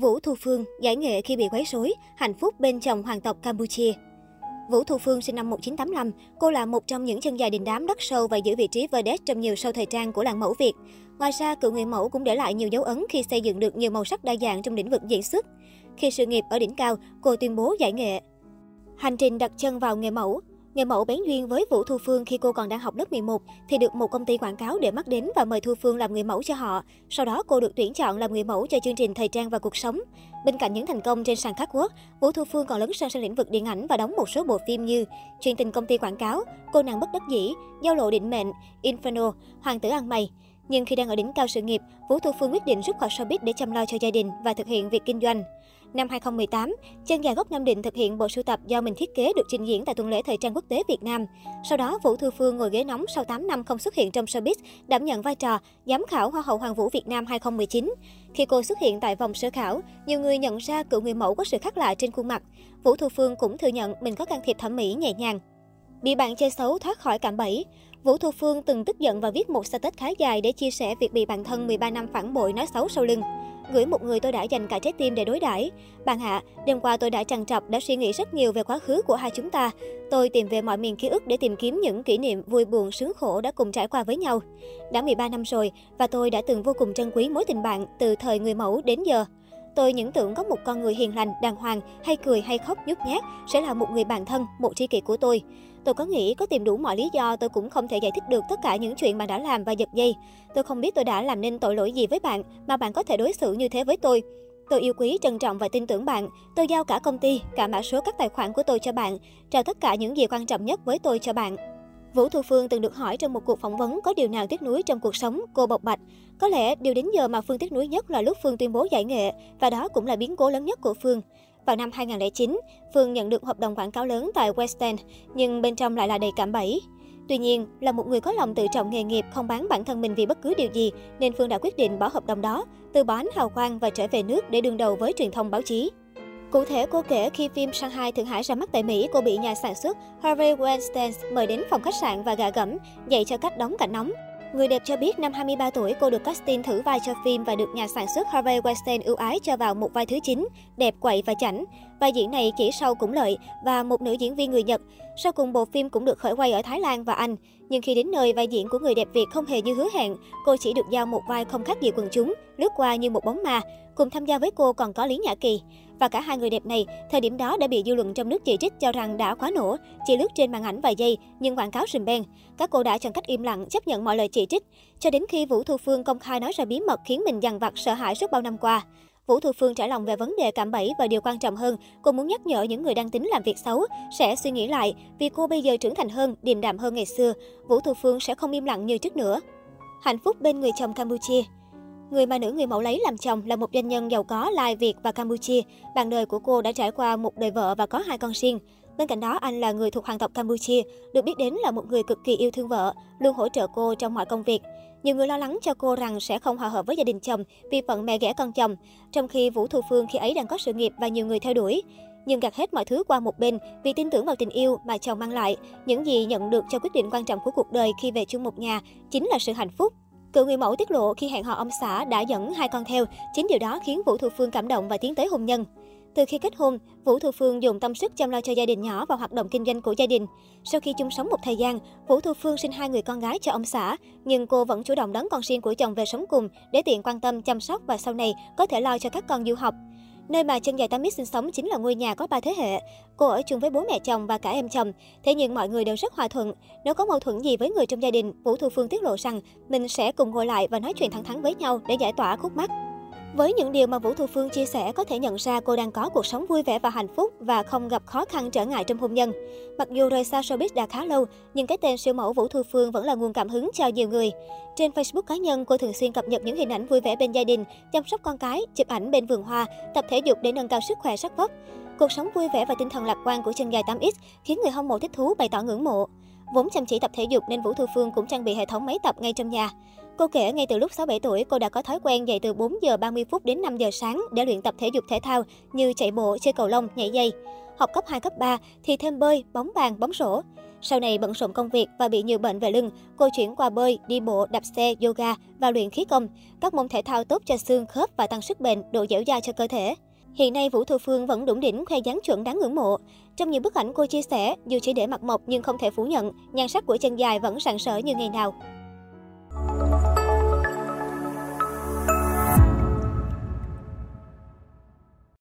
Vũ Thu Phương giải nghệ khi bị quấy rối, hạnh phúc bên chồng hoàng tộc Campuchia. Vũ Thu Phương sinh năm 1985, cô là một trong những chân dài đình đám đất sâu và giữ vị trí vedette trong nhiều show thời trang của làng mẫu Việt. Ngoài ra, cựu người mẫu cũng để lại nhiều dấu ấn khi xây dựng được nhiều màu sắc đa dạng trong lĩnh vực diễn xuất. Khi sự nghiệp ở đỉnh cao, cô tuyên bố giải nghệ. Hành trình đặt chân vào nghề mẫu. Nghề mẫu bén duyên với Vũ Thu Phương khi cô còn đang học lớp 11 thì được một công ty quảng cáo để mắt đến và mời Thu Phương làm người mẫu cho họ. Sau đó cô được tuyển chọn làm người mẫu cho chương trình thời trang và cuộc sống. Bên cạnh những thành công trên sàn catwalk, Vũ Thu Phương còn lấn sân sang lĩnh vực điện ảnh và đóng một số bộ phim như Chuyện tình công ty quảng cáo, Cô nàng bất đắc dĩ, Giao lộ định mệnh, Inferno, Hoàng tử ăn mày. Nhưng khi đang ở đỉnh cao sự nghiệp, Vũ Thu Phương quyết định rút khỏi showbiz để chăm lo cho gia đình và thực hiện việc kinh doanh. Năm 2018, chân dài gốc Nam Định thực hiện bộ sưu tập do mình thiết kế được trình diễn tại tuần lễ thời trang quốc tế Việt Nam. Sau đó, Vũ Thu Phương ngồi ghế nóng sau 8 năm không xuất hiện trong showbiz, đảm nhận vai trò giám khảo Hoa hậu Hoàn vũ Việt Nam 2019. Khi cô xuất hiện tại vòng sơ khảo, nhiều người nhận ra cựu người mẫu có sự khác lạ trên khuôn mặt. Vũ Thu Phương cũng thừa nhận mình có can thiệp thẩm mỹ nhẹ nhàng. Bị bạn chê xấu thoát khỏi cạm bẫy. Vũ Thu Phương từng tức giận và viết một status khá dài để chia sẻ việc bị bạn thân 13 năm phản bội nói xấu sau lưng. Gửi một người tôi đã dành cả trái tim để đối đãi. Bạn ạ, đêm qua tôi đã trằn trọc, đã suy nghĩ rất nhiều về quá khứ của hai chúng ta. Tôi tìm về mọi miền ký ức để tìm kiếm những kỷ niệm vui buồn, sướng khổ đã cùng trải qua với nhau. Đã 13 năm rồi và tôi đã từng vô cùng trân quý mối tình bạn từ thời người mẫu đến giờ. Tôi những tưởng có một con người hiền lành, đàng hoàng, hay cười hay khóc nhút nhát sẽ là một người bạn thân, một tri kỷ của tôi. Tôi có nghĩ, có tìm đủ mọi lý do, tôi cũng không thể giải thích được tất cả những chuyện bạn đã làm và giật dây. Tôi không biết tôi đã làm nên tội lỗi gì với bạn mà bạn có thể đối xử như thế với tôi. Tôi yêu quý, trân trọng và tin tưởng bạn. Tôi giao cả công ty, cả mã số các tài khoản của tôi cho bạn, trao tất cả những gì quan trọng nhất với tôi cho bạn. Vũ Thu Phương từng được hỏi trong một cuộc phỏng vấn có điều nào tiếc nuối trong cuộc sống, cô bộc bạch. Có lẽ điều đến giờ mà Phương tiếc nuối nhất là lúc Phương tuyên bố giải nghệ, và đó cũng là biến cố lớn nhất của Phương. Vào năm 2009, Phương nhận được hợp đồng quảng cáo lớn tại West End, nhưng bên trong lại là đầy cạm bẫy. Tuy nhiên, là một người có lòng tự trọng nghề nghiệp, không bán bản thân mình vì bất cứ điều gì, nên Phương đã quyết định bỏ hợp đồng đó, từ bỏ ánh hào quang và trở về nước để đương đầu với truyền thông báo chí. Cụ thể, cô kể khi phim Shanghai Thượng Hải ra mắt tại Mỹ, cô bị nhà sản xuất Harvey Weinstein mời đến phòng khách sạn và gạ gẫm, dạy cho cách đóng cảnh nóng. Người đẹp cho biết năm 23 tuổi, cô được casting thử vai cho phim và được nhà sản xuất Harvey Weinstein ưu ái cho vào một vai thứ 9, đẹp, quậy và chảnh. Vai diễn này chỉ sau Cũng Lợi và một nữ diễn viên người Nhật. Sau cùng, bộ phim cũng được khởi quay ở Thái Lan và Anh. Nhưng khi đến nơi, vai diễn của người đẹp Việt không hề như hứa hẹn. Cô chỉ được giao một vai không khác gì quần chúng, lướt qua như một bóng ma. Cùng tham gia với cô còn có Lý Nhã Kỳ. Và cả hai người đẹp này, thời điểm đó đã bị dư luận trong nước chỉ trích cho rằng đã quá nổ, chỉ lướt trên màn ảnh vài giây nhưng quảng cáo rùm beng. Các cô đã chọn cách im lặng, chấp nhận mọi lời chỉ trích, cho đến khi Vũ Thu Phương công khai nói ra bí mật khiến mình dằn vặt sợ hãi suốt bao năm qua. Vũ Thu Phương trả lòng về vấn đề cạm bẫy và điều quan trọng hơn, cô muốn nhắc nhở những người đang tính làm việc xấu sẽ suy nghĩ lại, vì cô bây giờ trưởng thành hơn, điềm đạm hơn ngày xưa. Vũ Thu Phương sẽ không im lặng như trước nữa. Hạnh phúc bên người chồng Campuchia. Người mà nữ người mẫu lấy làm chồng là một doanh nhân giàu có lai Việt và Campuchia. Bạn đời của cô đã trải qua một đời vợ và có 2 con riêng. Bên cạnh đó, anh là người thuộc hoàng tộc Campuchia, được biết đến là một người cực kỳ yêu thương vợ, luôn hỗ trợ cô trong mọi công việc. Nhiều người lo lắng cho cô rằng sẽ không hòa hợp với gia đình chồng vì phận mẹ ghẻ con chồng, trong khi Vũ Thu Phương khi ấy đang có sự nghiệp và nhiều người theo đuổi. Nhưng gạt hết mọi thứ qua một bên vì tin tưởng vào tình yêu mà chồng mang lại. Những gì nhận được cho quyết định quan trọng của cuộc đời khi về chung một nhà chính là sự hạnh phúc. Cựu người mẫu tiết lộ khi hẹn hò ông xã đã dẫn 2 con theo, chính điều đó khiến Vũ Thu Phương cảm động và tiến tới hôn nhân. Từ khi kết hôn, Vũ Thu Phương dùng tâm sức chăm lo cho gia đình nhỏ và hoạt động kinh doanh của gia đình. Sau khi chung sống một thời gian, Vũ Thu Phương sinh 2 người con gái cho ông xã, nhưng cô vẫn chủ động đón con riêng của chồng về sống cùng để tiện quan tâm, chăm sóc và sau này có thể lo cho các con du học. Nơi mà chân dài 8m sinh sống chính là ngôi nhà có 3 thế hệ. Cô ở chung với bố mẹ chồng và cả em chồng, thế nhưng mọi người đều rất hòa thuận. Nếu có mâu thuẫn gì với người trong gia đình, Vũ Thu Phương tiết lộ rằng mình sẽ cùng ngồi lại và nói chuyện thẳng thắn với nhau để giải tỏa khúc mắc. Với những điều mà Vũ Thu Phương chia sẻ, có thể nhận ra cô đang có cuộc sống vui vẻ và hạnh phúc và không gặp khó khăn trở ngại trong hôn nhân. Mặc dù rời xa showbiz đã khá lâu, nhưng cái tên siêu mẫu Vũ Thu Phương vẫn là nguồn cảm hứng cho nhiều người. Trên Facebook cá nhân, cô thường xuyên cập nhật những hình ảnh vui vẻ bên gia đình, chăm sóc con cái, chụp ảnh bên vườn hoa, tập thể dục để nâng cao sức khỏe sắc vóc. Cuộc sống vui vẻ và tinh thần lạc quan của chân dài 8X khiến người hâm mộ thích thú bày tỏ ngưỡng mộ. Vốn chăm chỉ tập thể dục nên Vũ Thu Phương cũng trang bị hệ thống máy tập ngay trong nhà. Cô kể ngay từ lúc 6-7 tuổi, cô đã có thói quen dậy từ 4 giờ 30 phút đến 5 giờ sáng để luyện tập thể dục thể thao như chạy bộ, chơi cầu lông, nhảy dây. Học cấp 2, cấp 3 thì thêm bơi, bóng bàn, bóng rổ. Sau này bận rộn công việc và bị nhiều bệnh về lưng, cô chuyển qua bơi, đi bộ, đạp xe, yoga và luyện khí công, các môn thể thao tốt cho xương khớp và tăng sức bền, độ dẻo dai cho cơ thể. Hiện nay, Vũ Thu Phương vẫn đủng đỉnh khoe dáng chuẩn đáng ngưỡng mộ. Trong những bức ảnh cô chia sẻ, dù chỉ để mặt mộc nhưng không thể phủ nhận, nhan sắc của chân dài vẫn rạng rỡ như ngày nào.